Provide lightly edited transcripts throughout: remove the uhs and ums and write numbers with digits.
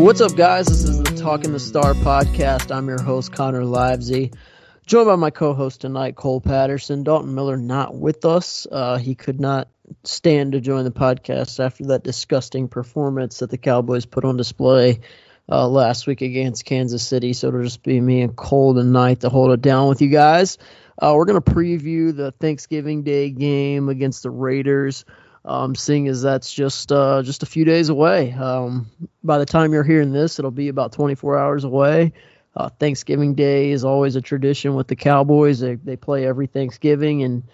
What's up, guys? This is the Talkin' the Star podcast. I'm your host, Connor Livesey, joined by my co-host tonight, Cole Patterson. Dalton Miller not with us. He could not stand to join the podcast after that disgusting performance that the Cowboys put on display last week against Kansas City. So it'll just be me and Cole tonight to hold it down with you guys. We're going to preview the Thanksgiving Day game against the Raiders. Seeing as that's just a few days away. By the time you're hearing this, it'll be about 24 hours away. Thanksgiving Day is always a tradition with the Cowboys. They play every Thanksgiving, and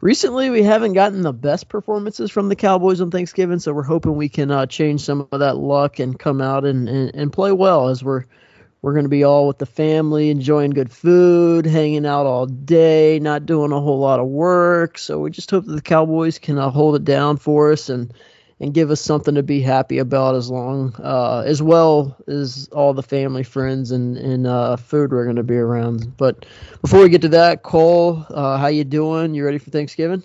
recently we haven't gotten the best performances from the Cowboys on Thanksgiving, so we're hoping we can change some of that luck and come out and play well, as we're going to be all with the family, enjoying good food, hanging out all day, not doing a whole lot of work. So we just hope that the Cowboys can hold it down for us and give us something to be happy about, as well as all the family, friends, and food we're going to be around. But before we get to that, Cole, how you doing? You ready for Thanksgiving?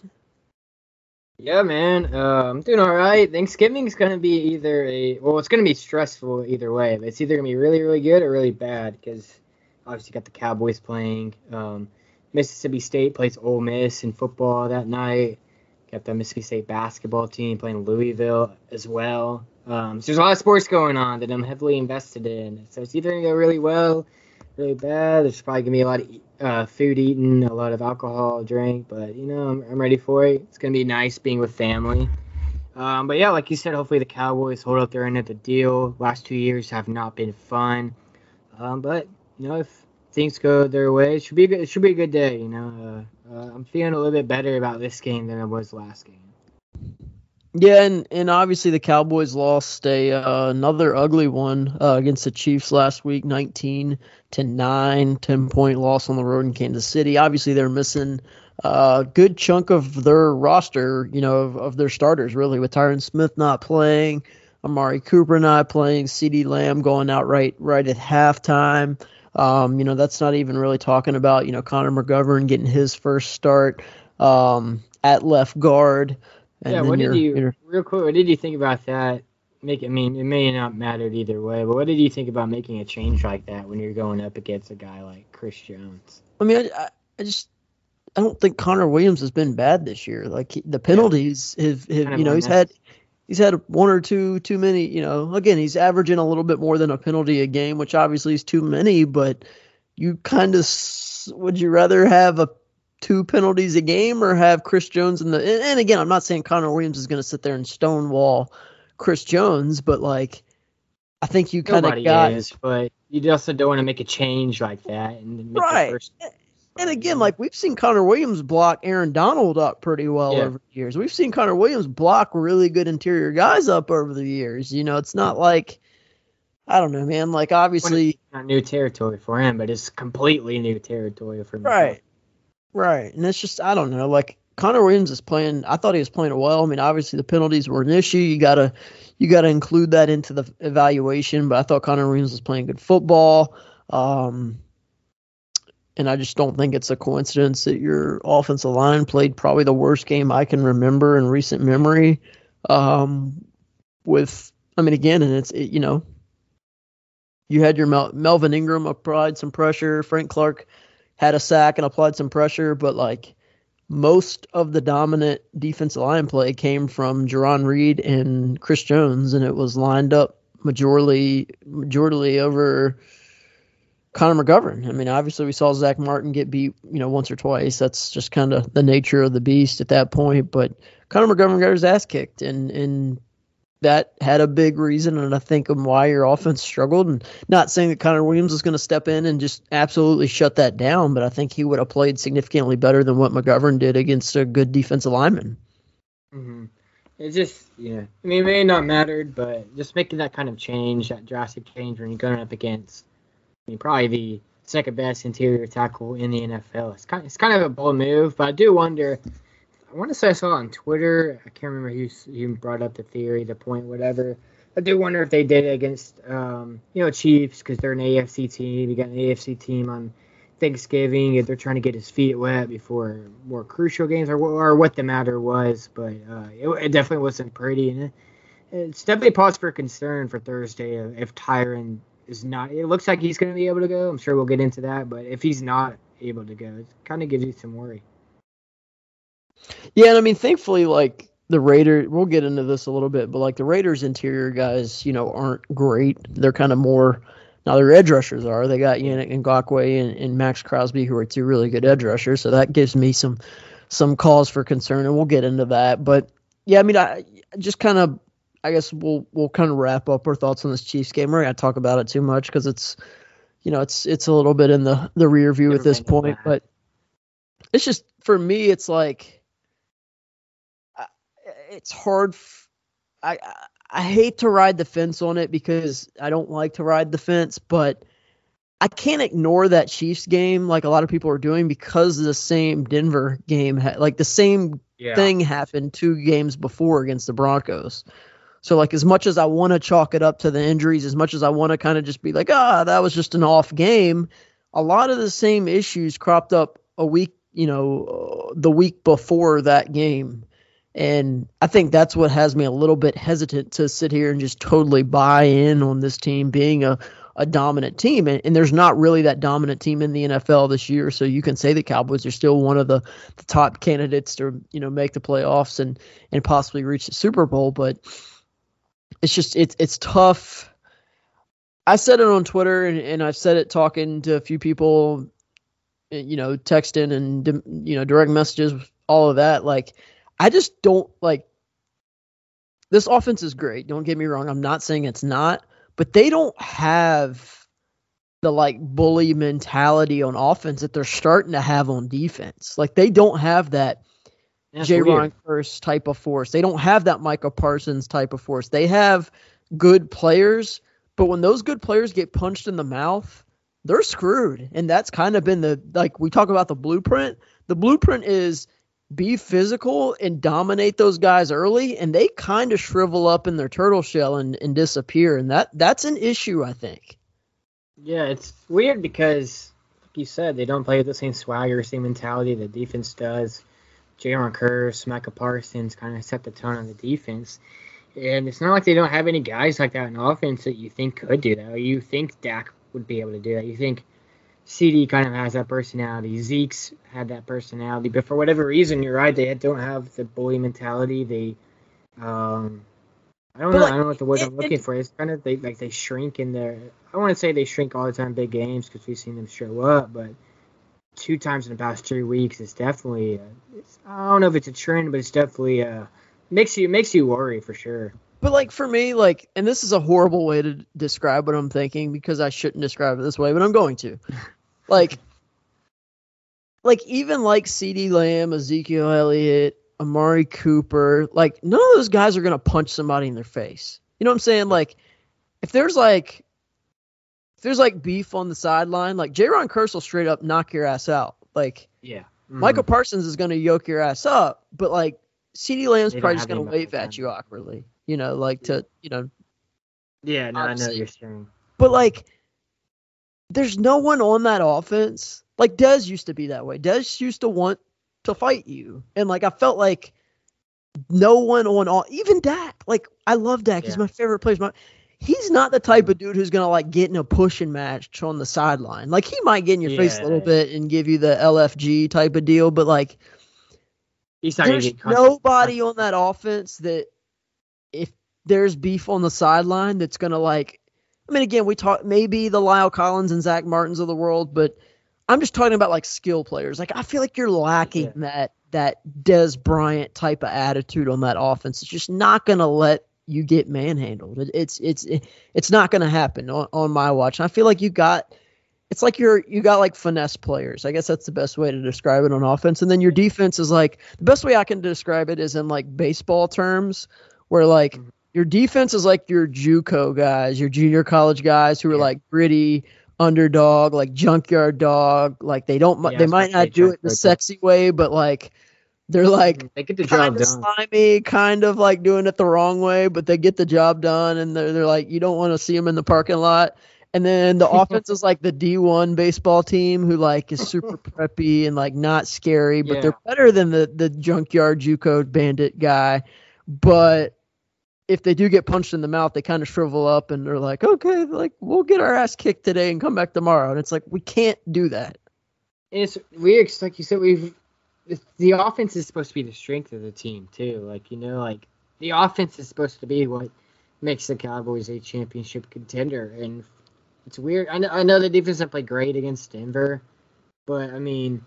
Yeah, man. I'm doing all right. Thanksgiving's going to be it's going to be stressful either way. But it's either going to be really, really good or really bad, because obviously you got the Cowboys playing. Mississippi State plays Ole Miss in football that night. Got the Mississippi State basketball team playing Louisville as well. So there's a lot of sports going on that I'm heavily invested in. So it's either going to go really well, really bad. There's probably going to be a lot of food eaten, a lot of alcohol, drink, but, you know, I'm ready for it. It's going to be nice being with family. But, yeah, like you said, hopefully the Cowboys hold up their end of the deal. Last 2 years have not been fun. But, you know, if things go their way, it should be a good day, you know. I'm feeling a little bit better about this game than I was last game. Yeah, and obviously the Cowboys lost another ugly one against the Chiefs last week, 19-9, 10-point loss on the road in Kansas City. Obviously they're missing a good chunk of their roster, you know, of their starters, really, with Tyron Smith not playing, Amari Cooper not playing, CeeDee Lamb going out right at halftime. You know, that's not even really talking about, you know, Connor McGovern getting his first start at left guard. And yeah, what did you think about that? It may not matter either way, but what did you think about making a change like that when you're going up against a guy like Chris Jones? I mean, I don't think Connor Williams has been bad this year. Like, the penalties, he's had one or two too many. You know, again, he's averaging a little bit more than a penalty a game, which obviously is too many. But you kind of would you rather have a two penalties a game or have Chris Jones and again, I'm not saying Connor Williams is going to sit there and stonewall Chris Jones, but like, I think you kind of but you also don't want to make a change like that. And make right. And again, like, we've seen Connor Williams block Aaron Donald up pretty well over the years. We've seen Connor Williams block really good interior guys up over the years. You know, it's not like, I don't know, man. Like, obviously, it's not new territory for him, but it's completely new territory for him. Right. Right, and it's just, I don't know, like, Connor Williams is playing, I thought he was playing well. I mean, obviously the penalties were an issue, you gotta include that into the evaluation, but I thought Connor Williams was playing good football, and I just don't think it's a coincidence that your offensive line played probably the worst game I can remember in recent memory, you know, you had your Melvin Ingram applied some pressure, Frank Clark had a sack and applied some pressure, but like, most of the dominant defensive line play came from Jarran Reed and Chris Jones, and it was lined up majorly over Connor McGovern. I mean, obviously we saw Zach Martin get beat, once or twice. That's just kind of the nature of the beast at that point. But Connor McGovern got his ass kicked, and that had a big reason, and I think why your offense struggled. And not saying that Connor Williams was going to step in and just absolutely shut that down, but I think he would have played significantly better than what McGovern did against a good defensive lineman. Mm-hmm. It just, it may not mattered, but just making that kind of change, that drastic change when you're going up against, probably the second best interior tackle in the NFL. It's kind of a bold move, but I do wonder. I want to say I saw on Twitter, I can't remember who brought up the theory, the point, whatever. I do wonder if they did it against, Chiefs, because they're an AFC team. You got an AFC team on Thanksgiving, and they're trying to get his feet wet before more crucial games, or what the matter was. But it definitely wasn't pretty, and it's definitely pause for concern for Thursday if Tyron is not. It looks like he's going to be able to go. I'm sure we'll get into that, but if he's not able to go, it kind of gives you some worry. Yeah, and I mean, thankfully, like the Raiders, we'll get into this a little bit, but like the Raiders' interior guys, aren't great. They're kind of more, now their edge rushers are. They got Yannick Ngakoue and Maxx Crosby, who are two really good edge rushers. So that gives me some cause for concern, and we'll get into that. But yeah, I mean, I guess we'll kind of wrap up our thoughts on this Chiefs game. We're not going to talk about it too much because it's, it's a little bit in the rear view at this point. But it's just, for me, it's like, it's hard. I hate to ride the fence on it because I don't like to ride the fence, but I can't ignore that Chiefs game like a lot of people are doing, because the same Denver game, thing happened 2 games before against the Broncos. So like, as much as I want to chalk it up to the injuries, as much as I want to kind of just be like, that was just an off game, a lot of the same issues cropped up a week, the week before that game. And I think that's what has me a little bit hesitant to sit here and just totally buy in on this team being a dominant team. And there's not really that dominant team in the NFL this year. So you can say the Cowboys are still one of the top candidates to, make the playoffs and possibly reach the Super Bowl. But it's just, it's tough. I said it on Twitter, and I've said it talking to a few people, texting and, direct messages, all of that. Like, I just don't like – this offense is great. Don't get me wrong. I'm not saying it's not. But they don't have the, bully mentality on offense that they're starting to have on defense. Like, they don't have that Jarran Kurse type of force. They don't have that Micah Parsons type of force. They have good players, but when those good players get punched in the mouth, they're screwed. And that's kind of been the – we talk about the blueprint. The blueprint is – be physical and dominate those guys early, and they kind of shrivel up in their turtle shell and disappear, and that's an issue, I think. Yeah, it's weird because, like you said, they don't play with the same swagger, same mentality the defense does. Jaren Kurse, Micah Parsons kind of set the tone on the defense, and it's not like they don't have any guys like that in offense that you think could do that. Or you think Dak would be able to do that. You think CeeDee kind of has that personality. Zeke's had that personality. But for whatever reason, you're right, they don't have the bully mentality. They, I don't know what the word I'm looking for. It's kind of they shrink in their. I want to say they shrink all the time in big games because we've seen them show up. But 2 times in the past 3 weeks, it's definitely. I don't know if it's a trend, but it's definitely makes you worry for sure. But, for me, and this is a horrible way to describe what I'm thinking because I shouldn't describe it this way, but I'm going to. Even CeeDee Lamb, Ezekiel Elliott, Amari Cooper, none of those guys are going to punch somebody in their face. You know what I'm saying? If there's beef on the sideline, Jarran Kurse will straight up knock your ass out. Michael Parsons is going to yoke your ass up, but, CeeDee Lamb's probably just going to wave at you awkwardly. Yeah, no, obviously. I know what you're saying. But, there's no one on that offense. Dez used to be that way. Dez used to want to fight you. And, I felt like no one even Dak. I love Dak. Yeah. He's my favorite player. He's not the type of dude who's going to, get in a pushing match on the sideline. He might get in your face a little bit and give you the LFG type of deal. But, He's not going to get cut. There's nobody on that offense that, if there's beef on the sideline, that's going to, like, I mean, again, we talk maybe the Lyle Collins and Zach Martins of the world, but I'm just talking about, like, skill players. Like, I feel like you're lacking that Dez Bryant type of attitude on that offense. It's just not going to let you get manhandled. It's not going to happen on my watch. And I feel like you got like finesse players. I guess that's the best way to describe it on offense. And then your defense is like, the best way I can describe it is in like baseball terms, where like your defense is like your JUCO guys, your junior college guys who are like gritty underdog, like junkyard dog. Like they might not do it the sexy way, but like they're like they get the job done. Slimy, kind of like doing it the wrong way, but they get the job done. And they're like, you don't want to see them in the parking lot. And then the offense is like the D1 baseball team who like is super preppy and like not scary, but they're better than the junkyard JUCO bandit guy. But if they do get punched in the mouth, they kind of shrivel up and they're like, okay, like we'll get our ass kicked today and come back tomorrow. And it's like, we can't do that. And it's weird because like you said, the offense is supposed to be the strength of the team too. Like, you know, like the offense is supposed to be what makes the Cowboys a championship contender. And it's weird. I know the defense didn't play great against Denver, but I mean,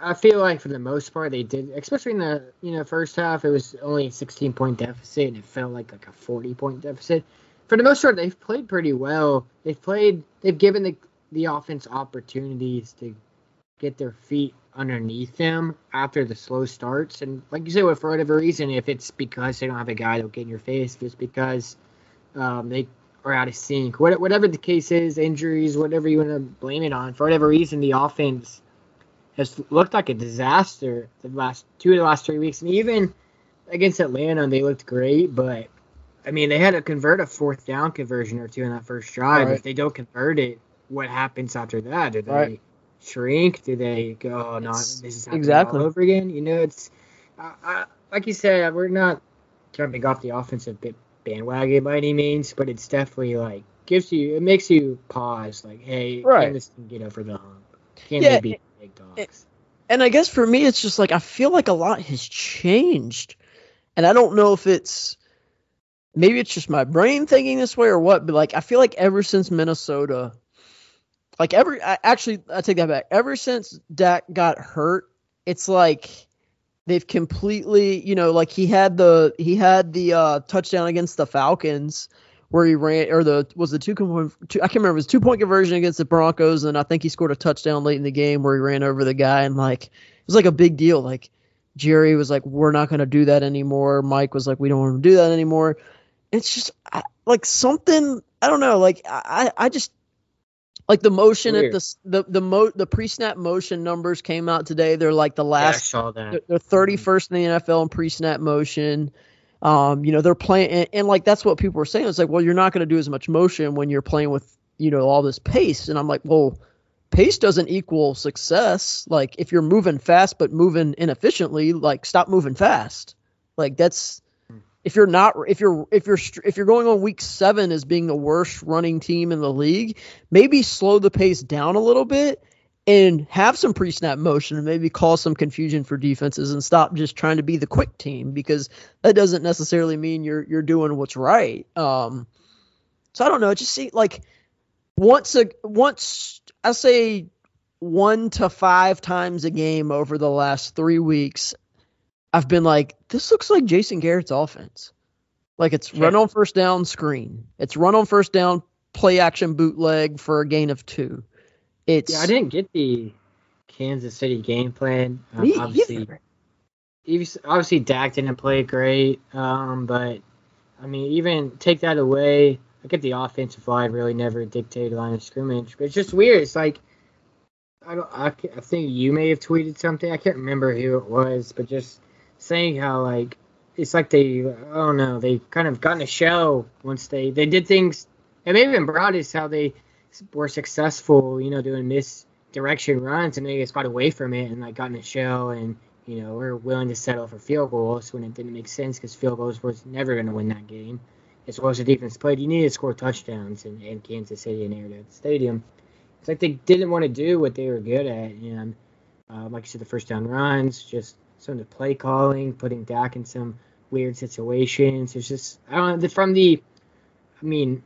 I feel like for the most part they did. Especially in the first half, it was only a 16-point deficit, and it felt like a 40-point deficit. For the most part, they've played pretty well. They've given the offense opportunities to get their feet underneath them after the slow starts. And like you said, for whatever reason, if it's because they don't have a guy that'll get in your face, if it's because they or out of sync, whatever the case is, injuries, whatever you want to blame it on, for whatever reason, the offense has looked like a disaster the last 3 weeks. And even against Atlanta, they looked great, but, I mean, they had to convert a fourth down conversion or two in that first drive. Right. If they don't convert it, what happens after that? Do they shrink? Do they go, oh, no, this is happening all over again? You know, it's like you said, we're not jumping off the offensive bit bandwagon by any means, but it's definitely like makes you pause, like, hey, can this thing get over the hump? Can they beat big dogs? And I guess for me, it's just like I feel like a lot has changed, and I don't know if it's just my brain thinking this way or what, but like I feel like ever since Minnesota, like I take that back. Ever since Dak got hurt, it's like they've completely, like he had the touchdown against the Falcons where he ran, or I can't remember, it was 2-point conversion against the Broncos, and I think he scored a touchdown late in the game where he ran over the guy, and like it was like a big deal. Like Jerry was like, we're not going to do that anymore. Mike was like, we don't want to do that anymore. It's just like something, I don't know. Like I just. Like the motion at the pre-snap motion numbers came out today. They're like the last, they're 31st in the NFL in pre-snap motion. They're playing and like that's what people were saying. It's like, well, you're not going to do as much motion when you're playing with all this pace. And I'm like, well, pace doesn't equal success. Like if you're moving fast but moving inefficiently, like stop moving fast. Like that's. If you're not, if you're going on week 7 as being the worst running team in the league, maybe slow the pace down a little bit and have some pre-snap motion and maybe cause some confusion for defenses and stop just trying to be the quick team, because that doesn't necessarily mean you're doing what's right. So I don't know. It just seems like once I say 1 to 5 times a game over the last 3 weeks, I've been like, this looks like Jason Garrett's offense. Like it's run on first down screen. It's run on first down play action bootleg for a gain of 2. It's I didn't get the Kansas City game plan. Obviously Dak didn't play great. But I mean, even take that away, I get the offensive line really never dictated line of scrimmage. But it's just weird. It's like I think you may have tweeted something. I can't remember who it was, but just saying how, like, it's like they kind of got in a show once they did things. And maybe even Broaddus, how they were successful, doing misdirection runs, and they just got away from it and, like, got in a show and, were willing to settle for field goals when it didn't make sense, because field goals was never going to win that game. As well as the defense played, you needed to score touchdowns in Kansas City and Arrowhead Stadium. It's like they didn't want to do what they were good at. And, like you said, the first down runs, just some of the play calling, putting Dak in some weird situations. It's just, I don't know, from the, I mean,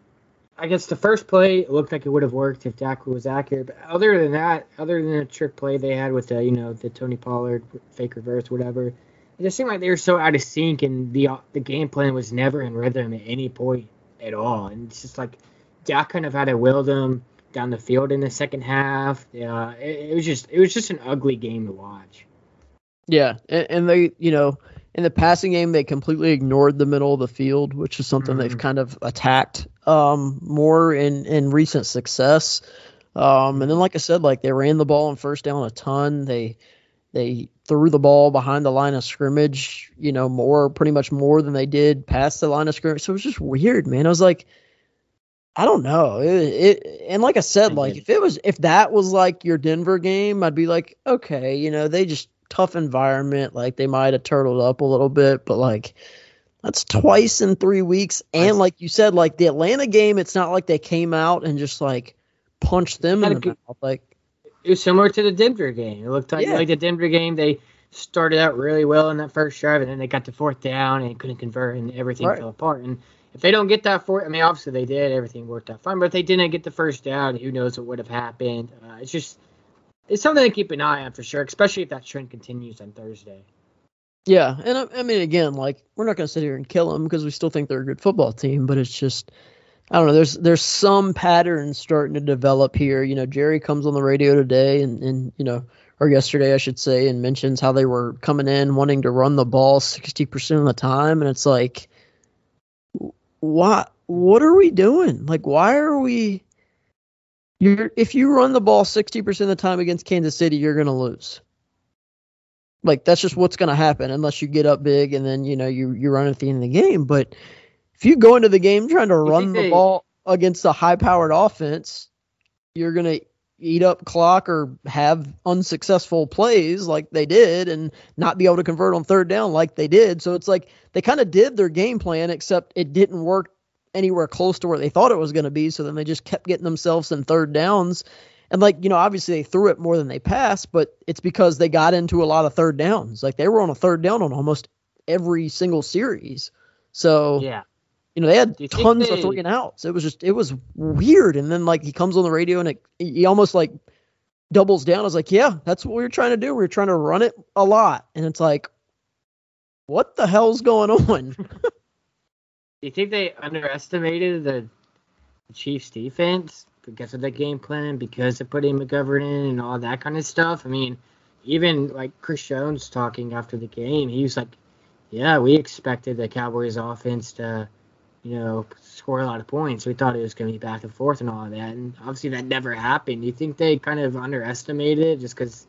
I guess the first play, it looked like it would have worked if Dak was accurate. But other than that, other than the trick play they had with the, you know, the Tony Pollard fake reverse, whatever, it just seemed like they were so out of sync, and the game plan was never in rhythm at any point at all. And it's just like Dak kind of had to will them down the field in the second half. Yeah, it was just an ugly game to watch. Yeah, and they, you know, in the passing game, they completely ignored the middle of the field, which is something they've kind of attacked more in recent success. And then, like I said, like they ran the ball on first down a ton. They threw the ball behind the line of scrimmage, you know, pretty much more than they did past the line of scrimmage. So it was just weird, man. I was like, I don't know. And like I said, like if that was like your Denver game, I'd be like, okay, you know, they just, tough environment, like they might have turtled up a little bit, but like that's twice in 3 weeks. And like you said, like the Atlanta game, it's not like they came out and just like punched them in the mouth. Like it was similar to the Denver game. It looked like, the Denver game, they started out really well in that first drive, and then they got to fourth down and couldn't convert, and everything fell apart. And if they don't get that fourth, I mean, obviously they did, everything worked out fine, but if they didn't get the first down, who knows what would have happened. It's something to keep an eye on for sure, especially if that trend continues on Thursday. Yeah, and I mean, again, like we're not going to sit here and kill them because we still think they're a good football team, but it's just, I don't know, there's some patterns starting to develop here. You know, Jerry comes on the radio today and you know, or yesterday, I should say, and mentions how they were coming in wanting to run the ball 60% of the time, and it's like, what are we doing? Like, why are we... If you run the ball 60% of the time against Kansas City, you're going to lose. Like, that's just what's going to happen unless you get up big and then, you know, you run at the end of the game. But if you go into the game trying to run the ball against a high-powered offense, you're going to eat up clock or have unsuccessful plays like they did and not be able to convert on third down like they did. So it's like they kind of did their game plan, except it didn't work anywhere close to where they thought it was going to be. So then they just kept getting themselves in third downs. And like, you know, obviously they threw it more than they passed, but it's because they got into a lot of third downs. Like they were on a third down on almost every single series. So, yeah, you know, they had tons of three and outs. It was weird. And then like he comes on the radio and he almost like doubles down. I was like, yeah, that's what we were trying to do. We were trying to run it a lot. And it's like, what the hell's going on? Do you think they underestimated the Chiefs' defense because of the game plan, because of putting McGovern in and all that kind of stuff? I mean, even like Chris Jones talking after the game, he was like, yeah, we expected the Cowboys' offense to, you know, score a lot of points. We thought it was going to be back and forth and all of that. And obviously that never happened. Do you think they kind of underestimated it just because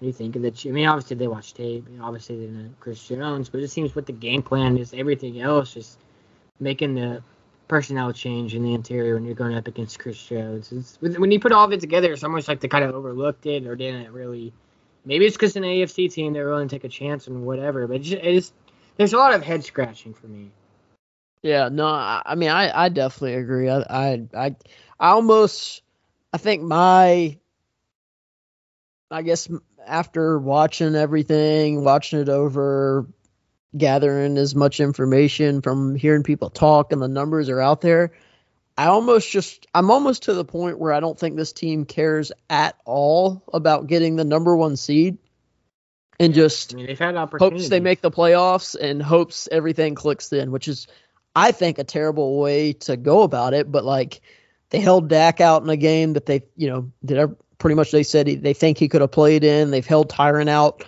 you think of that? I mean, obviously they watched tape. Obviously they know Chris Jones. But it seems with the game plan is everything else just – making the personnel change in the interior when you're going up against Chris Jones. When you put all of it together, it's almost like they kind of overlooked it or didn't really. Maybe it's because an AFC team, they're willing to take a chance and whatever. But it's there's a lot of head scratching for me. Yeah, no, I mean, I definitely agree. I guess after watching everything, watching it over, gathering as much information from hearing people talk and the numbers are out there, I'm almost to the point where I don't think this team cares at all about getting the number one seed and just hopes they make the playoffs and hopes everything clicks then, which is, I think, a terrible way to go about it. But like they held Dak out in a game that they, you know, pretty much they said they think he could have played in. They've held Tyron out.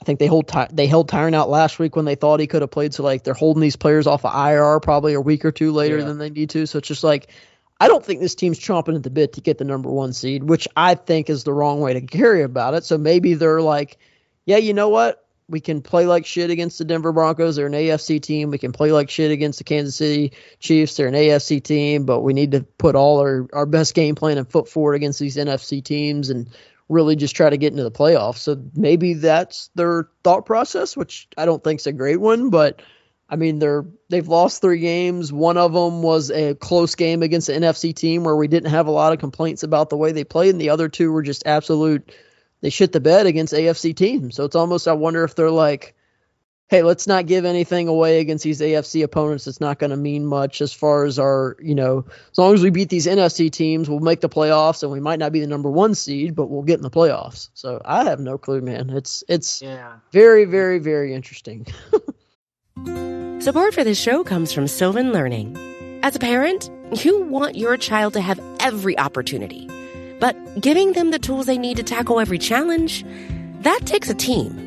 I think they held Tyron out last week when they thought he could have played. So, like, they're holding these players off of IR probably a week or two later than they need to. So, it's just like, I don't think this team's chomping at the bit to get the number one seed, which I think is the wrong way to carry about it. So, maybe they're like, yeah, you know what? We can play like shit against the Denver Broncos. They're an AFC team. We can play like shit against the Kansas City Chiefs. They're an AFC team. But we need to put all our best game plan and foot forward against these NFC teams and really just try to get into the playoffs. So maybe that's their thought process, which I don't think is a great one. But, I mean, they've lost three games. One of them was a close game against the NFC team where we didn't have a lot of complaints about the way they played, and the other two were just absolute they shit the bed against AFC teams. So it's almost, I wonder if they're like, hey, let's not give anything away against these AFC opponents. It's not going to mean much as far as our, you know, as long as we beat these NFC teams, we'll make the playoffs, and we might not be the number one seed, but we'll get in the playoffs. So I have no clue, man. It's very, very, very interesting. Support for this show comes from Sylvan Learning. As a parent, you want your child to have every opportunity, but giving them the tools they need to tackle every challenge, that takes a team.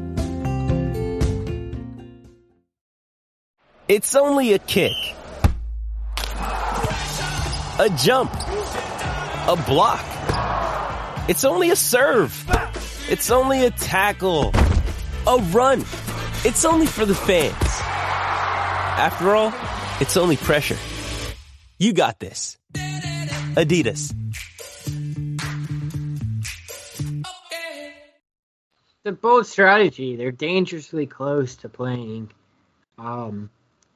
It's only a kick, a jump, a block. It's only a serve. It's only a tackle, a run. It's only for the fans. After all, it's only pressure. You got this. Adidas. It's a bold strategy. They're dangerously close to playing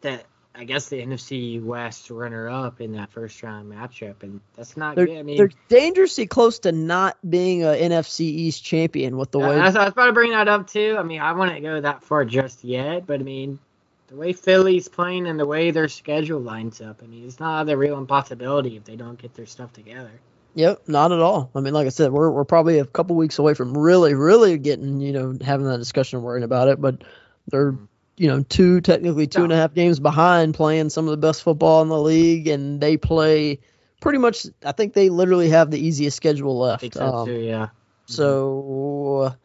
the NFC West runner-up in that first-round matchup, and that's not good. I mean, they're dangerously close to not being an NFC East champion with the way. I was about to bring that up, too. I mean, I wouldn't go that far just yet, but, I mean, the way Philly's playing and the way their schedule lines up, I mean, it's not a real impossibility if they don't get their stuff together. Yep, not at all. I mean, like I said, we're probably a couple weeks away from really, really getting, you know, having that discussion and worrying about it. But they're, you know, two and a half games behind, playing some of the best football in the league, and they play pretty much. I think they literally have the easiest schedule left. I think so too, yeah. So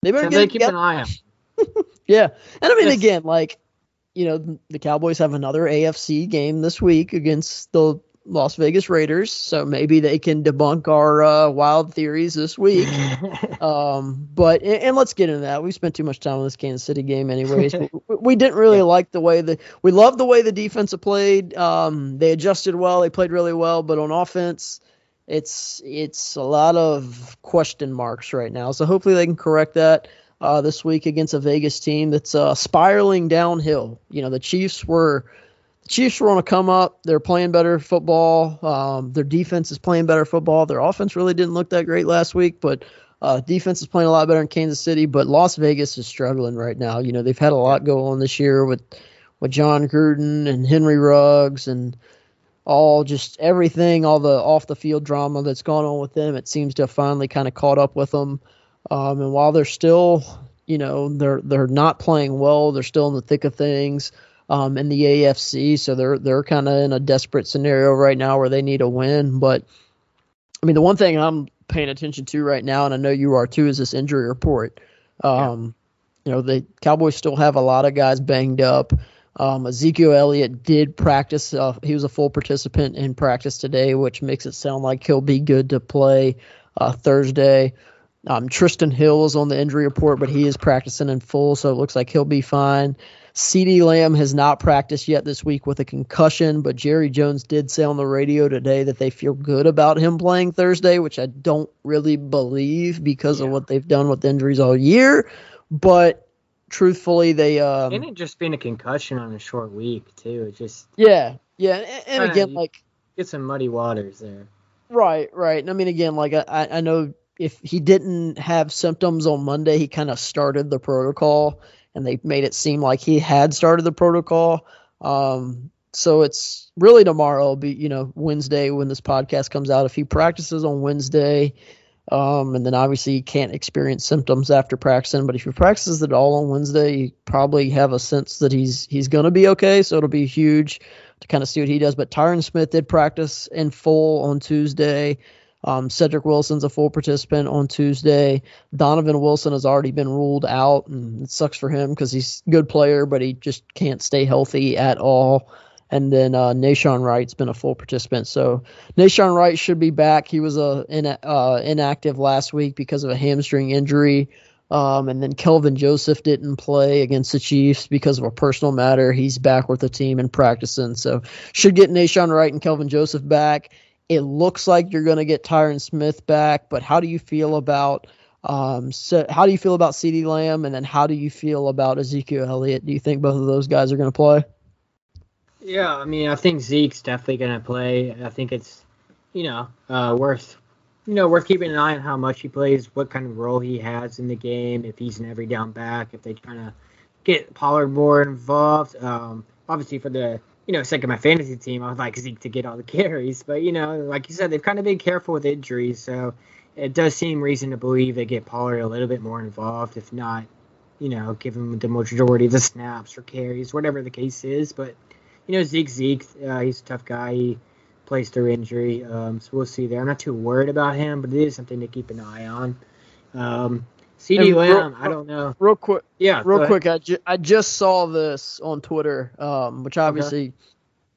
they better keep an eye on them. Yeah, and I mean, again, like, you know, the Cowboys have another AFC game this week against the Las Vegas Raiders, so maybe they can debunk our wild theories this week. But let's get into that. We spent too much time on this Kansas City game anyways. We didn't really like the way we loved the way the defense played. They adjusted well. They played really well. But on offense, it's a lot of question marks right now. So hopefully they can correct that this week against a Vegas team that's spiraling downhill. You know, the Chiefs were on a come up. They're playing better football. Their defense is playing better football. Their offense really didn't look that great last week, but defense is playing a lot better in Kansas City. But Las Vegas is struggling right now. You know, they've had a lot go on this year with Jon Gruden and Henry Ruggs and all the off the field drama that's gone on with them. It seems to have finally kind of caught up with them. And while they're still, you know, they're not playing well, they're still in the thick of things. In the AFC, so they're kind of in a desperate scenario right now where they need a win. But I mean, the one thing I'm paying attention to right now, and I know you are too, is this injury report. You know, the Cowboys still have a lot of guys banged up. Ezekiel Elliott did practice; he was a full participant in practice today, which makes it sound like he'll be good to play Thursday. Tristan Hill is on the injury report, but he is practicing in full, so it looks like he'll be fine. CeeDee Lamb has not practiced yet this week with a concussion, but Jerry Jones did say on the radio today that they feel good about him playing Thursday, which I don't really believe because of what they've done with injuries all year. But truthfully, they and it just being a concussion on a short week too. It just and again, like, get some muddy waters there. Right, and I mean, again, like I know if he didn't have symptoms on Monday, he kind of started the protocol. And they made it seem like he had started the protocol. So it's really tomorrow, Wednesday when this podcast comes out. If he practices on Wednesday, And then obviously you can't experience symptoms after practicing, but if he practices at all on Wednesday, you probably have a sense that he's going to be okay. So it'll be huge to kind of see what he does. But Tyron Smith did practice in full on Tuesday. Cedric Wilson's a full participant on Tuesday. Donovan Wilson has already been ruled out, and it sucks for him because he's a good player, but he just can't stay healthy at all. And then Nashon Wright's been a full participant. So Nashon Wright should be back. He was inactive last week because of a hamstring injury. And then Kelvin Joseph didn't play against the Chiefs because of a personal matter. He's back with the team and practicing. So should get Nashon Wright and Kelvin Joseph back. It looks like you're going to get Tyron Smith back, but how do you feel about CeeDee Lamb, and then how do you feel about Ezekiel Elliott? Do you think both of those guys are going to play? Yeah, I mean, I think Zeke's definitely going to play. I think it's, worth keeping an eye on how much he plays, what kind of role he has in the game, if he's an every down back, if they try to get Pollard more involved. Obviously, for the sake of my fantasy team, I would like Zeke to get all the carries. But, like you said, they've kind of been careful with injuries. So it does seem reason to believe they get Pollard a little bit more involved, if not, give him the majority of the snaps or carries, whatever the case is. But, Zeke, he's a tough guy. He plays through injury. So we'll see there. I'm not too worried about him, but it is something to keep an eye on. CeeDee Lamb, I don't know. Real quick, I just saw this on Twitter, which obviously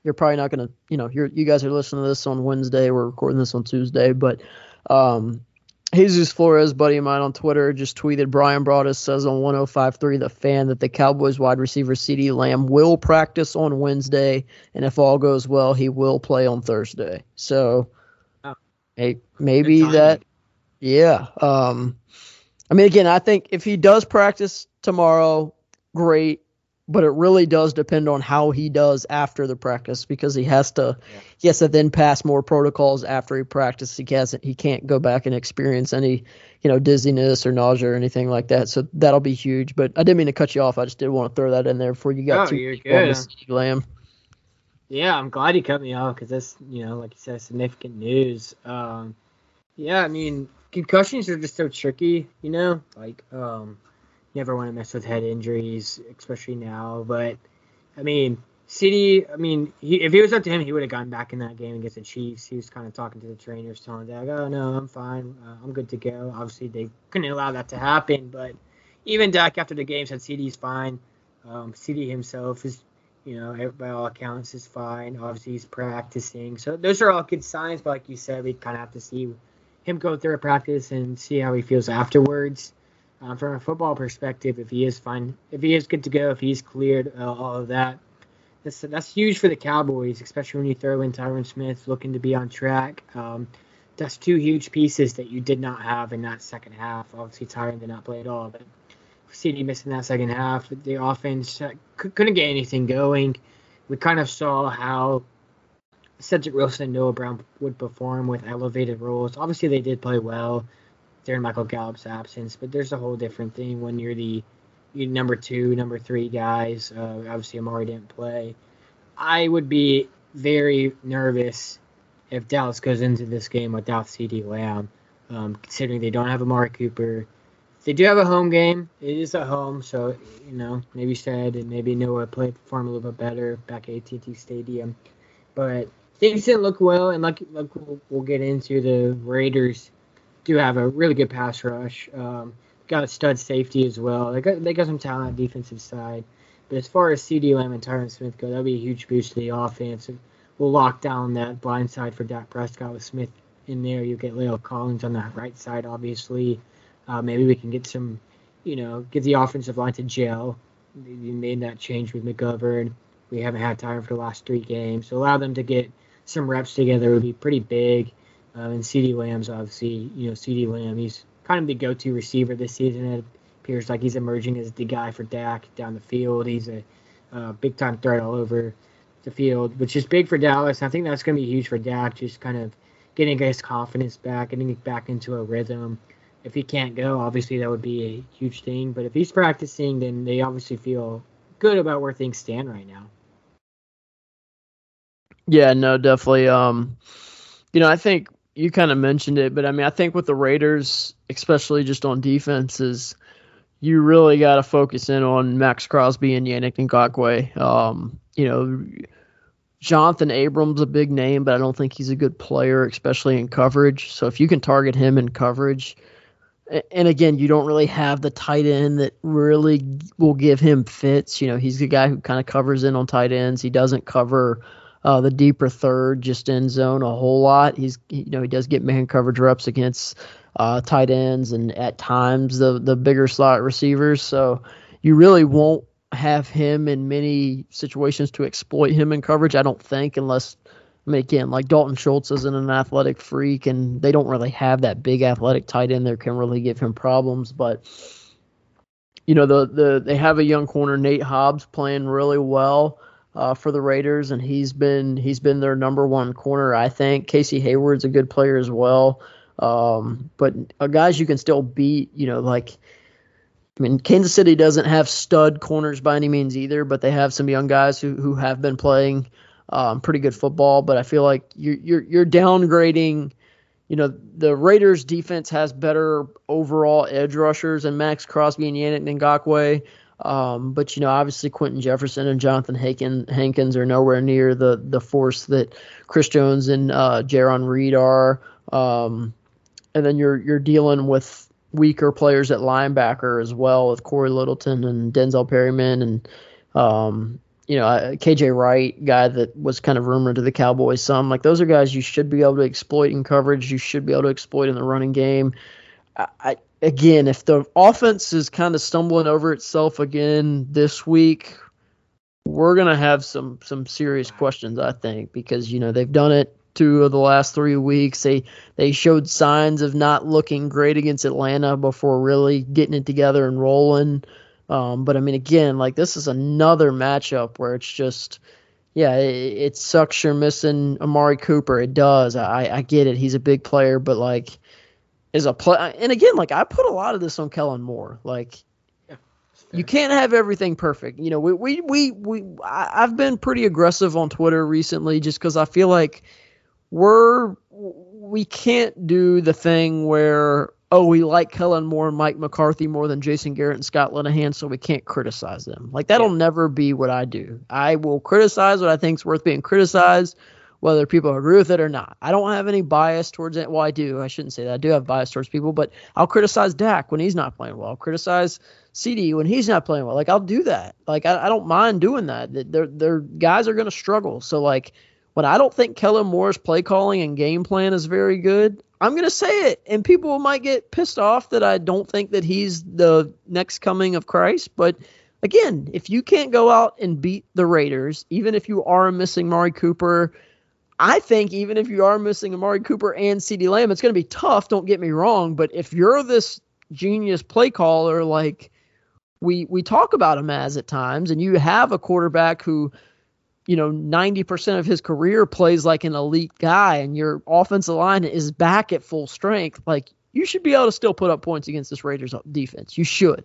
you're probably not going to, you guys are listening to this on Wednesday. We're recording this on Tuesday, but Jesus Flores, buddy of mine on Twitter, just tweeted, Brian Broaddus says on 105.3 The Fan that the Cowboys wide receiver CeeDee Lamb will practice on Wednesday, and if all goes well, he will play on Thursday. So maybe that, yeah. I mean, again, I think if he does practice tomorrow, great, but it really does depend on how he does after the practice, because he has to then pass more protocols after he practices. He can't go back and experience any, dizziness or nausea or anything like that. So that'll be huge. But I didn't mean to cut you off. I just did want to throw that in there before you got to Lamb. Yeah, I'm glad you cut me off because that's, like you said, significant news. I mean, concussions are just so tricky, never want to mess with head injuries, especially now. But, I mean, if it was up to him, he would have gotten back in that game against the Chiefs. He was kind of talking to the trainers, telling Dak, oh, no, I'm fine. I'm good to go. Obviously, they couldn't allow that to happen. But even Dak, after the game, said CeeDee's fine. CeeDee himself is, by all accounts, is fine. Obviously, he's practicing. So those are all good signs. But like you said, we kind of have to see him go through a practice and see how he feels afterwards. From a football perspective, if he is fine, if he is good to go, if he's cleared, all of that, that's huge for the Cowboys, especially when you throw in Tyron Smith looking to be on track. That's two huge pieces that you did not have in that second half. Obviously, Tyron did not play at all, but CeeDee missing that second half. The offense couldn't get anything going. We kind of saw how Cedric Wilson and Noah Brown would perform with elevated roles. Obviously, they did play well during Michael Gallup's absence, but there's a whole different thing when you're the number two, number three guys. Obviously, Amari didn't play. I would be very nervous if Dallas goes into this game without CeeDee Lamb, considering they don't have Amari Cooper. They do have a home game. It is at home, so, maybe Shed and maybe Noah perform a little bit better back at AT&T Stadium. But things didn't look well, and like we'll get into, the Raiders do have a really good pass rush. Got a stud safety as well. They got some talent on the defensive side. But as far as CeeDee Lamb and Tyron Smith go, that'll be a huge boost to the offense. And we'll lock down that blind side for Dak Prescott with Smith in there. You'll get Leo Collins on the right side, obviously. Maybe we can get some, get the offensive line to gel. We made that change with McGovern. We haven't had Tyron for the last three games. So allow them to get some reps together would be pretty big. And CeeDee Lamb's obviously, CeeDee Lamb, he's kind of the go-to receiver this season. It appears like he's emerging as the guy for Dak down the field. He's a big-time threat all over the field, which is big for Dallas. I think that's going to be huge for Dak, just kind of getting his confidence back, getting back into a rhythm. If he can't go, obviously that would be a huge thing. But if he's practicing, then they obviously feel good about where things stand right now. Yeah, no, definitely. I think you kind of mentioned it, but I mean, I think with the Raiders, especially just on defense, is you really got to focus in on Maxx Crosby and Yannick Ngakoue. You know, Jonathan Abram's a big name, but I don't think he's a good player, especially in coverage. So if you can target him in coverage, and again, you don't really have the tight end that really will give him fits. You know, he's the guy who kind of covers in on tight ends. He doesn't cover the deeper third, just end zone a whole lot. He's, you know, he does get man coverage reps against tight ends and at times the bigger slot receivers. So you really won't have him in many situations to exploit him in coverage, I don't think, unless, I mean, again, like Dalton Schultz isn't an athletic freak, and they don't really have that big athletic tight end that can really give him problems. But, you know, they have a young corner, Nate Hobbs, playing really well for the Raiders, and he's been their number one corner, I think. Casey Hayward's a good player as well, but guys you can still beat. You know, like, I mean, Kansas City doesn't have stud corners by any means either, but they have some young guys who have been playing pretty good football. But I feel like you're downgrading. You know, the Raiders defense has better overall edge rushers than Maxx Crosby and Yannick Ngakoue. But, you know, obviously Quentin Jefferson and Jonathan Hankins are nowhere near the force that Chris Jones and Jarran Reed are. And then you're dealing with weaker players at linebacker as well, with Corey Littleton and Denzel Perryman and, you know, KJ Wright, guy that was kind of rumored to the Cowboys some. Like, those are guys you should be able to exploit in coverage. You should be able to exploit in the running game. Again, if the offense is kind of stumbling over itself again this week, we're going to have some serious questions, I think, because, you know, they've done it 2 of the last 3 weeks. They showed signs of not looking great against Atlanta before really getting it together and rolling. But, I mean, again, like, this is another matchup where it's just – yeah, it sucks you're missing Amari Cooper. It does. I get it. He's a big player, but, like – and again, like, I put a lot of this on Kellen Moore. Like, yeah, you can't have everything perfect. You know, I've been pretty aggressive on Twitter recently just because I feel like we can't do the thing where, oh, we like Kellen Moore and Mike McCarthy more than Jason Garrett and Scott Linehan, so we can't criticize them. Like, that'll never be what I do. I will criticize what I think's worth being criticized, whether people agree with it or not. I don't have any bias towards it. Well, I do. I shouldn't say that. I do have bias towards people, but I'll criticize Dak when he's not playing well. I'll criticize CeeDee when he's not playing well. Like, I'll do that. Like, I don't mind doing that. Their guys are going to struggle. So, like, when I don't think Kellen Moore's play calling and game plan is very good, I'm going to say it, and people might get pissed off that I don't think that he's the next coming of Christ, but – again, if you can't go out and beat the Raiders, even if you are missing Amari Cooper, I think even if you are missing Amari Cooper and CeeDee Lamb, it's going to be tough, don't get me wrong, but if you're this genius play caller like we talk about him as at times, and you have a quarterback who, you know, 90% of his career plays like an elite guy, and your offensive line is back at full strength, like, you should be able to still put up points against this Raiders defense. You should.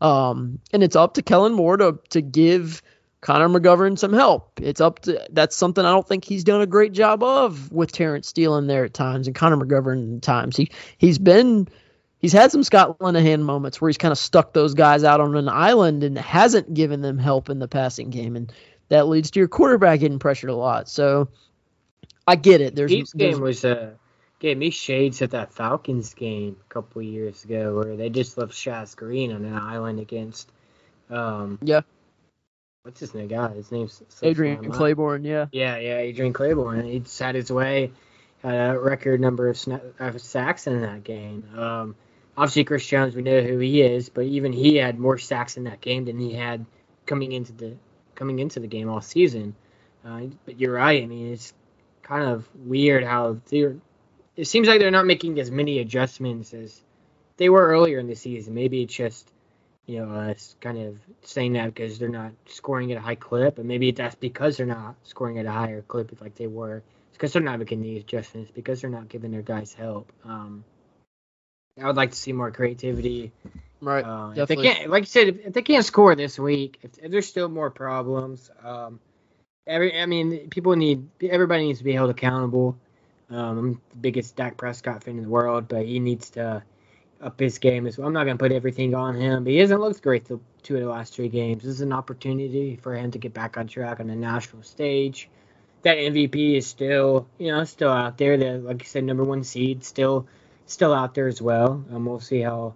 And it's up to Kellen Moore to give Connor McGovern some help. That's something I don't think he's done a great job of with Terrence Steele in there at times and Connor McGovern at times. He's had some Scott Linehan moments where he's kind of stuck those guys out on an island and hasn't given them help in the passing game, and that leads to your quarterback getting pressured a lot. So I get it. Gave me shades of that Falcons game a couple of years ago where they just left Shaz Green on an island against what's his name? God, his name's Adrian Claiborne, yeah. Yeah, Adrian Claiborne. He just had his way, had a record number of sacks in that game. Obviously, Chris Jones, we know who he is, but even he had more sacks in that game than he had coming into the game all season. But you're right. I mean, it's kind of weird how it seems like they're not making as many adjustments as they were earlier in the season. Maybe it's just, you know, us kind of saying that because they're not scoring at a high clip, and maybe that's because they're not scoring at a higher clip like they were. It's because they're not making these adjustments, because they're not giving their guys help. I would like to see more creativity. Right. Definitely. Like you said, if they can't score this week, if there's still more problems, everybody needs to be held accountable. I'm the biggest Dak Prescott fan in the world, but he needs to up his game as well. I'm not going to put everything on him, but he hasn't looked great the two of the last three games. This is an opportunity for him to get back on track on the national stage. That MVP is still, still out there. The, like you said, number one seed still out there as well. We'll see how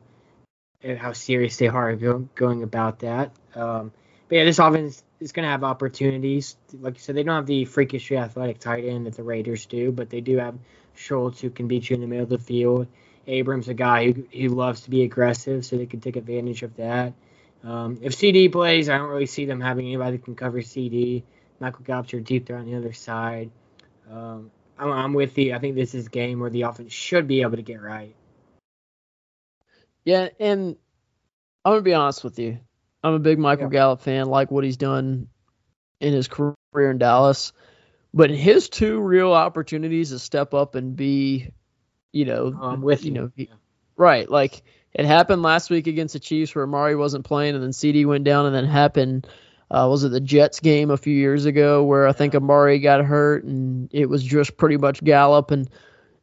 serious they are going about that. But yeah, this offense is going to have opportunities. Like you said, they don't have the freakishly athletic tight end that the Raiders do, but they do have Schultz, who can beat you in the middle of the field. Abram's a guy who loves to be aggressive, so they can take advantage of that. If CeeDee plays, I don't really see them having anybody that can cover CeeDee. Michael Gallup's your deep threat on the other side. I'm with you. I think this is a game where the offense should be able to get right. Yeah, and I'm going to be honest with you. I'm a big Michael Gallup fan, like what he's done in his career in Dallas. But his two real opportunities to step up and be, right. Like it happened last week against the Chiefs where Amari wasn't playing and then CeeDee went down, and then happened was it the Jets game a few years ago where I think Amari got hurt and it was just pretty much Gallup and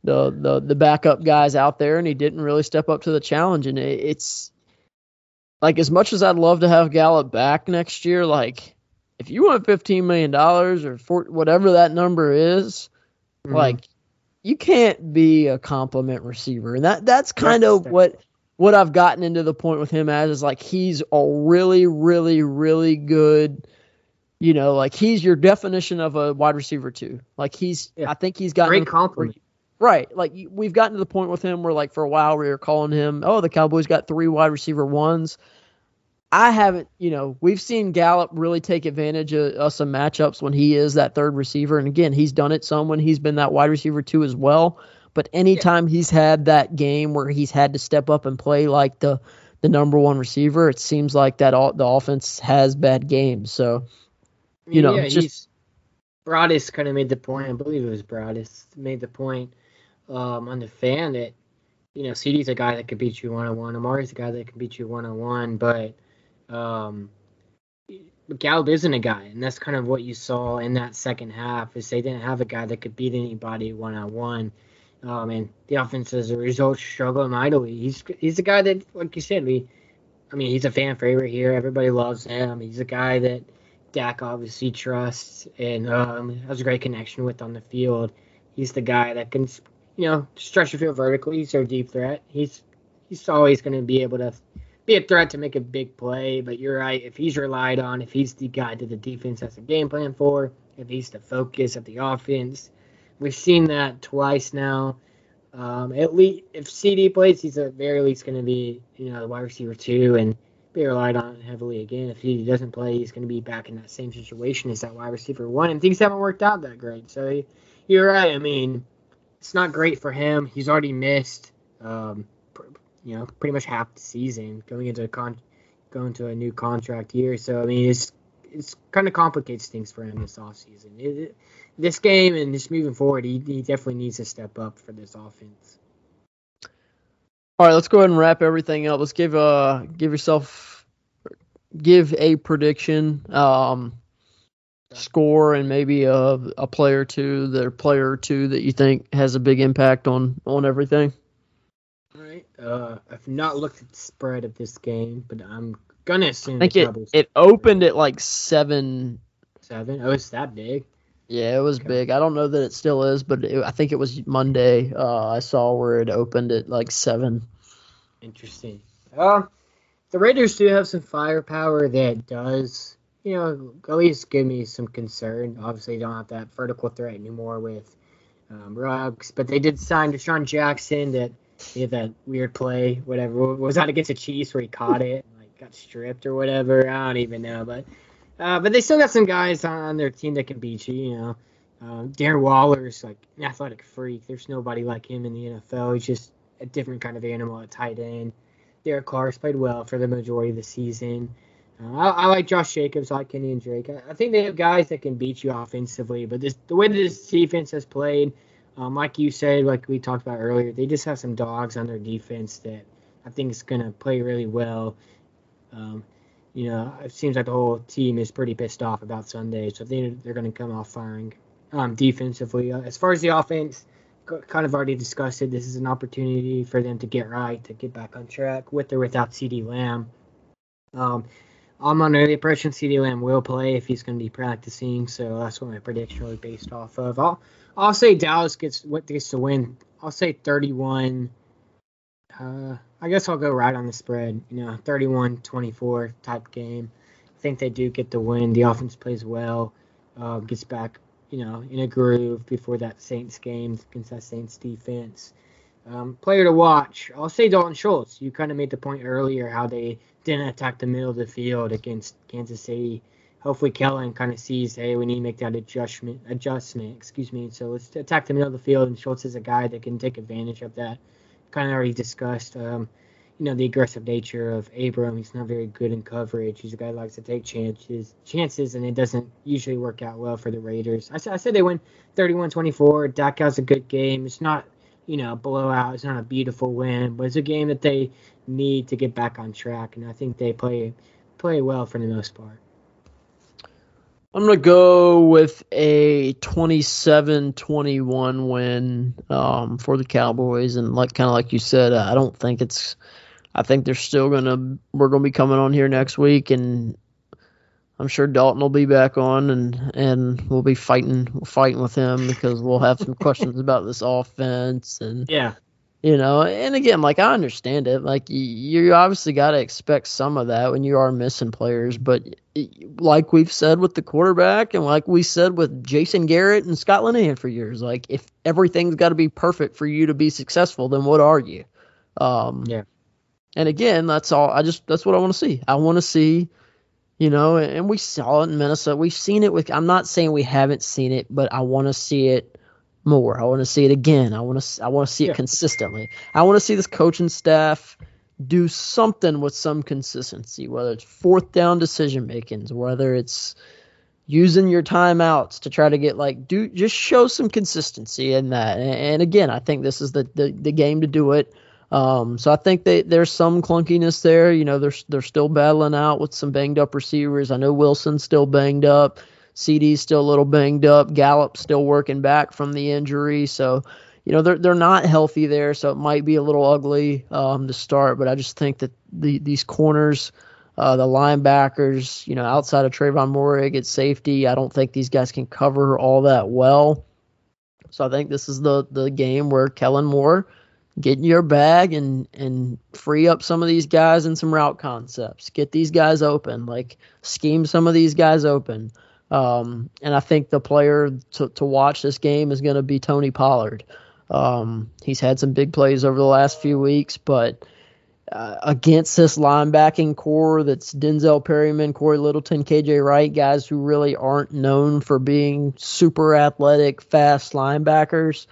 the backup guys out there, and he didn't really step up to the challenge. And it's like, as much as I'd love to have Gallup back next year, like if you want $15 million or whatever that number is, like you can't be a compliment receiver. And that's kind of what I've gotten into the point with him as is like, he's a really, really, really good, like he's your definition of a wide receiver too. Like I think he's got great compliment. Right. Like we've gotten to the point with him where like for a while we were calling him, oh, the Cowboys got 3 wide receiver 1s. I haven't, we've seen Gallup really take advantage of some matchups when he is that 3rd receiver. And again, he's done it some when he's been that wide receiver 2 as well. But anytime he's had that game where he's had to step up and play like the number 1 receiver, it seems like that the offense has bad games. So, Broaddus kind of made the point. I believe it was Broaddus made the point on the fan that, CeeDee's a guy that can beat you 1-on-1. Amari's a guy that can beat you 1-on-1, but Gallup isn't a guy, and that's kind of what you saw in that second half is they didn't have a guy that could beat anybody 1-on-1, and the offense as a result struggled mightily. He's a guy that, like you said, he's a fan favorite here. Everybody loves him. He's a guy that Dak obviously trusts and has a great connection with on the field. He's the guy that can, stretch the field vertically. He's their deep threat. He's always going to be able to be a threat to make a big play, but you're right. If he's relied on, if he's the guy that the defense has a game plan for, if he's the focus of the offense, we've seen that twice now. At least if CeeDee plays, he's at very least going to be, the wide receiver 2 and be relied on heavily again. If he doesn't play, he's going to be back in that same situation as that wide receiver 1, and things haven't worked out that great. So you're right. It's not great for him. He's already missed, pretty much half the season going to a new contract year. So it's kind of complicates things for him this offseason. This game and just moving forward, he definitely needs to step up for this offense. All right, let's go ahead and wrap everything up. Let's give a prediction, score, and maybe a player or two, that you think has a big impact on everything. All right. I've not looked at the spread of this game, but I'm going to assume it opened at like 7. 7? Oh, it's that big? Yeah, it was big. I don't know that it still is, but I think it was Monday. I saw where it opened at like 7. Interesting. The Raiders do have some firepower that does, at least give me some concern. Obviously, they don't have that vertical threat anymore with Ruggs, but they did sign Deshaun Jackson that – he had that weird play, whatever. Was that against the Chiefs where he caught it and got stripped or whatever? I don't even know. But they still got some guys on their team that can beat you, Darren Waller's an athletic freak. There's nobody like him in the NFL. He's just a different kind of animal at tight end. Derek Clark's played well for the majority of the season. I like Josh Jacobs. I like Kenny and Drake. I think they have guys that can beat you offensively. But the way that this defense has played – like you said, like we talked about earlier, they just have some dogs on their defense that I think is going to play really well. It seems like the whole team is pretty pissed off about Sunday, so they're going to come off firing defensively. As far as the offense, kind of already discussed it, this is an opportunity for them to get right, to get back on track with or without CeeDee Lamb. I'm under the impression CeeDee Lamb will play if he's going to be practicing, so that's what my prediction will be based off of. I'll say Dallas gets the win. I'll say 31. I guess I'll go right on the spread, 31-24 type game. I think they do get the win. The offense plays well, gets back, in a groove before that Saints game against that Saints defense. Player to watch, I'll say Dalton Schultz. You kind of made the point earlier how they didn't attack the middle of the field against Kansas City. Hopefully Kellen kind of sees, hey, we need to make that adjustment. So let's attack the middle of the field, and Schultz is a guy that can take advantage of that. Kind of already discussed, the aggressive nature of Abram. He's not very good in coverage. He's a guy that likes to take chances, and it doesn't usually work out well for the Raiders. I said they win 31-24. Dak has a good game. It's not, blowout. It's not a beautiful win, but it's a game that they need to get back on track, and I think they play well for the most part. I'm going to go with a 27-21 win for the Cowboys. And like you said, I don't think it's – I think they're still going to – we're going to be coming on here next week, and I'm sure Dalton will be back on, and we'll be fighting with him because we'll have some questions about this offense. And yeah. And again, I understand it. You obviously got to expect some of that when you are missing players. But like we've said with the quarterback, and like we said with Jason Garrett and Scott Linehan for years, if everything's got to be perfect for you to be successful, then what are you? Yeah. And again, that's all. That's what I want to see. I want to see, and we saw it in Minnesota. We've seen it with. I'm not saying we haven't seen it, but I want to see it more. I want to see it again. I want to see it consistently. I want to see this coaching staff do something with some consistency, whether it's fourth down decision makings, whether it's using your timeouts to try to get just show some consistency in that. And again, I think this is the game to do it. So I think there's some clunkiness there. They're still battling out with some banged up receivers. I know Wilson's still banged up. CD's still a little banged up. Gallup's still working back from the injury. So, they're not healthy there. So it might be a little ugly to start. But I just think that these corners, the linebackers, outside of Trayvon Morig at safety, I don't think these guys can cover all that well. So I think this is the game where Kellen Moore, get in your bag and free up some of these guys in some route concepts. Get these guys open. Scheme some of these guys open. And I think the player to watch this game is going to be Tony Pollard. He's had some big plays over the last few weeks, but against this linebacking core that's Denzel Perryman, Corey Littleton, KJ Wright, guys who really aren't known for being super athletic, fast linebackers,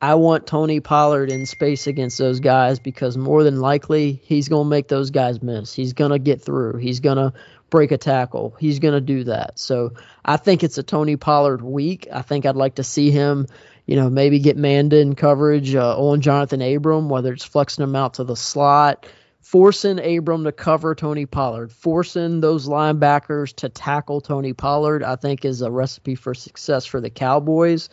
I want Tony Pollard in space against those guys because more than likely he's going to make those guys miss. He's going to get through. He's going to break a tackle. He's going to do that. So I think it's a Tony Pollard week. I think I'd like to see him, maybe get manned in coverage on Jonathan Abram, whether it's flexing him out to the slot, forcing Abram to cover Tony Pollard, forcing those linebackers to tackle Tony Pollard, I think is a recipe for success for the Cowboys.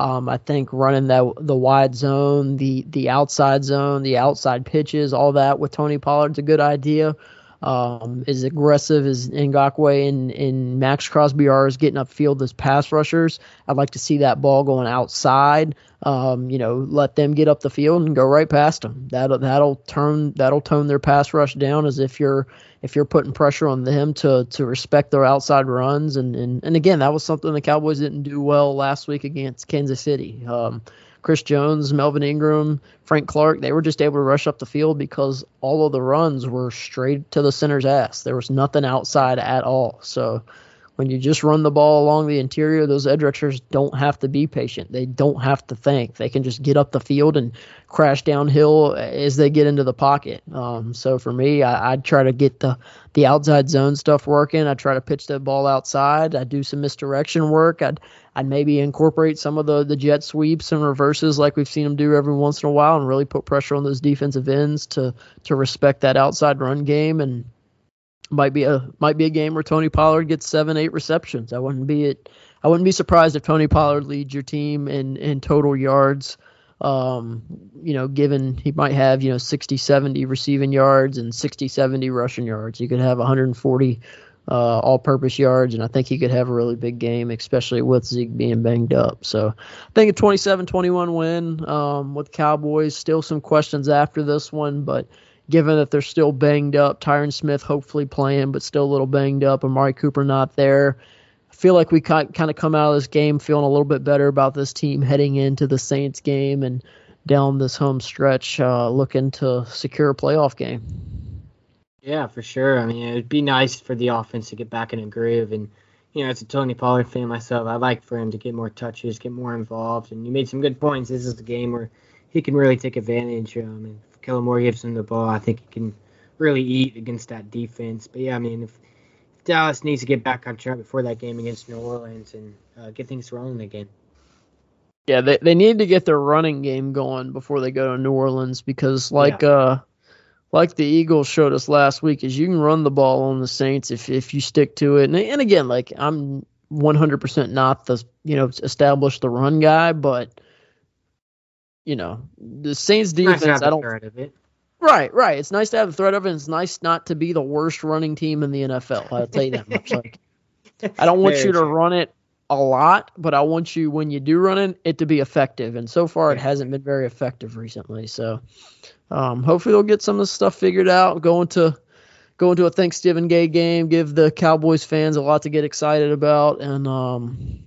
I think running the wide zone, the outside zone, the outside pitches, all that with Tony Pollard's a good idea. As aggressive as Ngakoue and Maxx Crosby are as getting upfield as pass rushers, I'd like to see that ball going outside. Let them get up the field and go right past them. That'll tone their pass rush down. As if you're putting pressure on them to respect their outside runs. And again, that was something the Cowboys didn't do well last week against Kansas City. Chris Jones, Melvin Ingram, Frank Clark, they were just able to rush up the field because all of the runs were straight to the center's ass. There was nothing outside at all. So when you just run the ball along the interior, those edge rushers don't have to be patient. They don't have to think. They can just get up the field and crash downhill as they get into the pocket. So for me, I'd try to get the outside zone stuff working. I try to pitch that ball outside. I do some misdirection work. I'd maybe incorporate some of the jet sweeps and reverses like we've seen them do every once in a while and really put pressure on those defensive ends to respect that outside run game. And might be a game where Tony Pollard gets 7-8 receptions. I wouldn't be surprised if Tony Pollard leads your team in total yards Given he might have, 60, 70 receiving yards and 60, 70 rushing yards. He could have 140 all-purpose yards, and I think he could have a really big game, especially with Zeke being banged up. So I think a 27-21 win with Cowboys. Still some questions after this one, but given that they're still banged up, Tyron Smith hopefully playing but still a little banged up, Amari Cooper not there, I feel like we kind of come out of this game feeling a little bit better about this team heading into the Saints game and down this home stretch looking to secure a playoff game. Yeah, for sure. I mean, it would be nice for the offense to get back in a groove. And, as a Tony Pollard fan myself, I'd like for him to get more touches, get more involved. And you made some good points. This is the game where he can really take advantage. And if Kellen Moore gives him the ball, I think he can really eat against that defense. But, yeah, I mean, if Dallas needs to get back on track before that game against New Orleans and get things rolling again. Yeah, they need to get their running game going before they go to New Orleans because, like the Eagles showed us last week, is you can run the ball on the Saints if you stick to it. And again, like I'm 100% not the established the run guy, but the Saints defense. Nice I don't threat of it. Right. It's nice to have the threat of it. And it's nice not to be the worst running team in the NFL. I'll tell you that much. Like I don't want you to run it a lot, but I want you when you do run it to be effective. And so far, it hasn't been very effective recently. So. Hopefully they'll get some of this stuff figured out. Go into a Thanksgiving Day game, give the Cowboys fans a lot to get excited about, and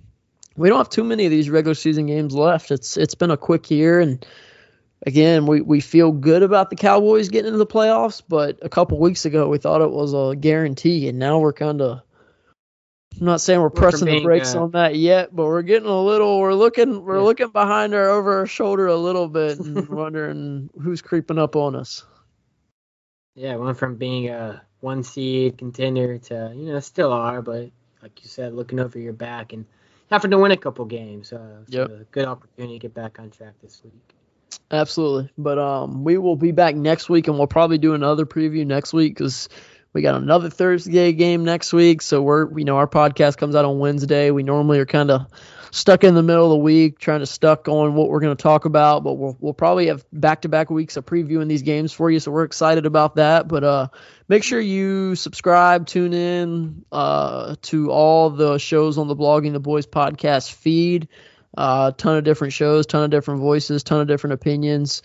we don't have too many of these regular season games left. It's been a quick year, and again, we feel good about the Cowboys getting into the playoffs, but a couple weeks ago we thought it was a guarantee, and now we're kind of. I'm not saying we're pressing the brakes on that yet, but we're getting a little. We're looking behind our over our shoulder a little bit and wondering who's creeping up on us. Yeah, went from being a 1 seed contender to still are, but like you said, looking over your back and having to win a couple games. So a good opportunity to get back on track this week. Absolutely, but we will be back next week, and we'll probably do another preview next week because. We got another Thursday game next week, so our podcast comes out on Wednesday. We normally are kind of stuck in the middle of the week, stuck on what we're going to talk about, but we'll probably have back-to-back weeks of previewing these games for you, so we're excited about that. But make sure you subscribe, tune in to all the shows on the Blogging the Boys podcast feed. Ton of different shows, ton of different voices, ton of different opinions.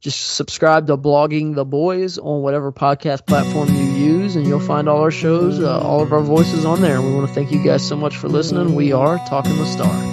Just subscribe to Blogging the Boys on whatever podcast platform you use, and you'll find all our shows, all of our voices on there. We want to thank you guys so much for listening. We are Talkin' the Star.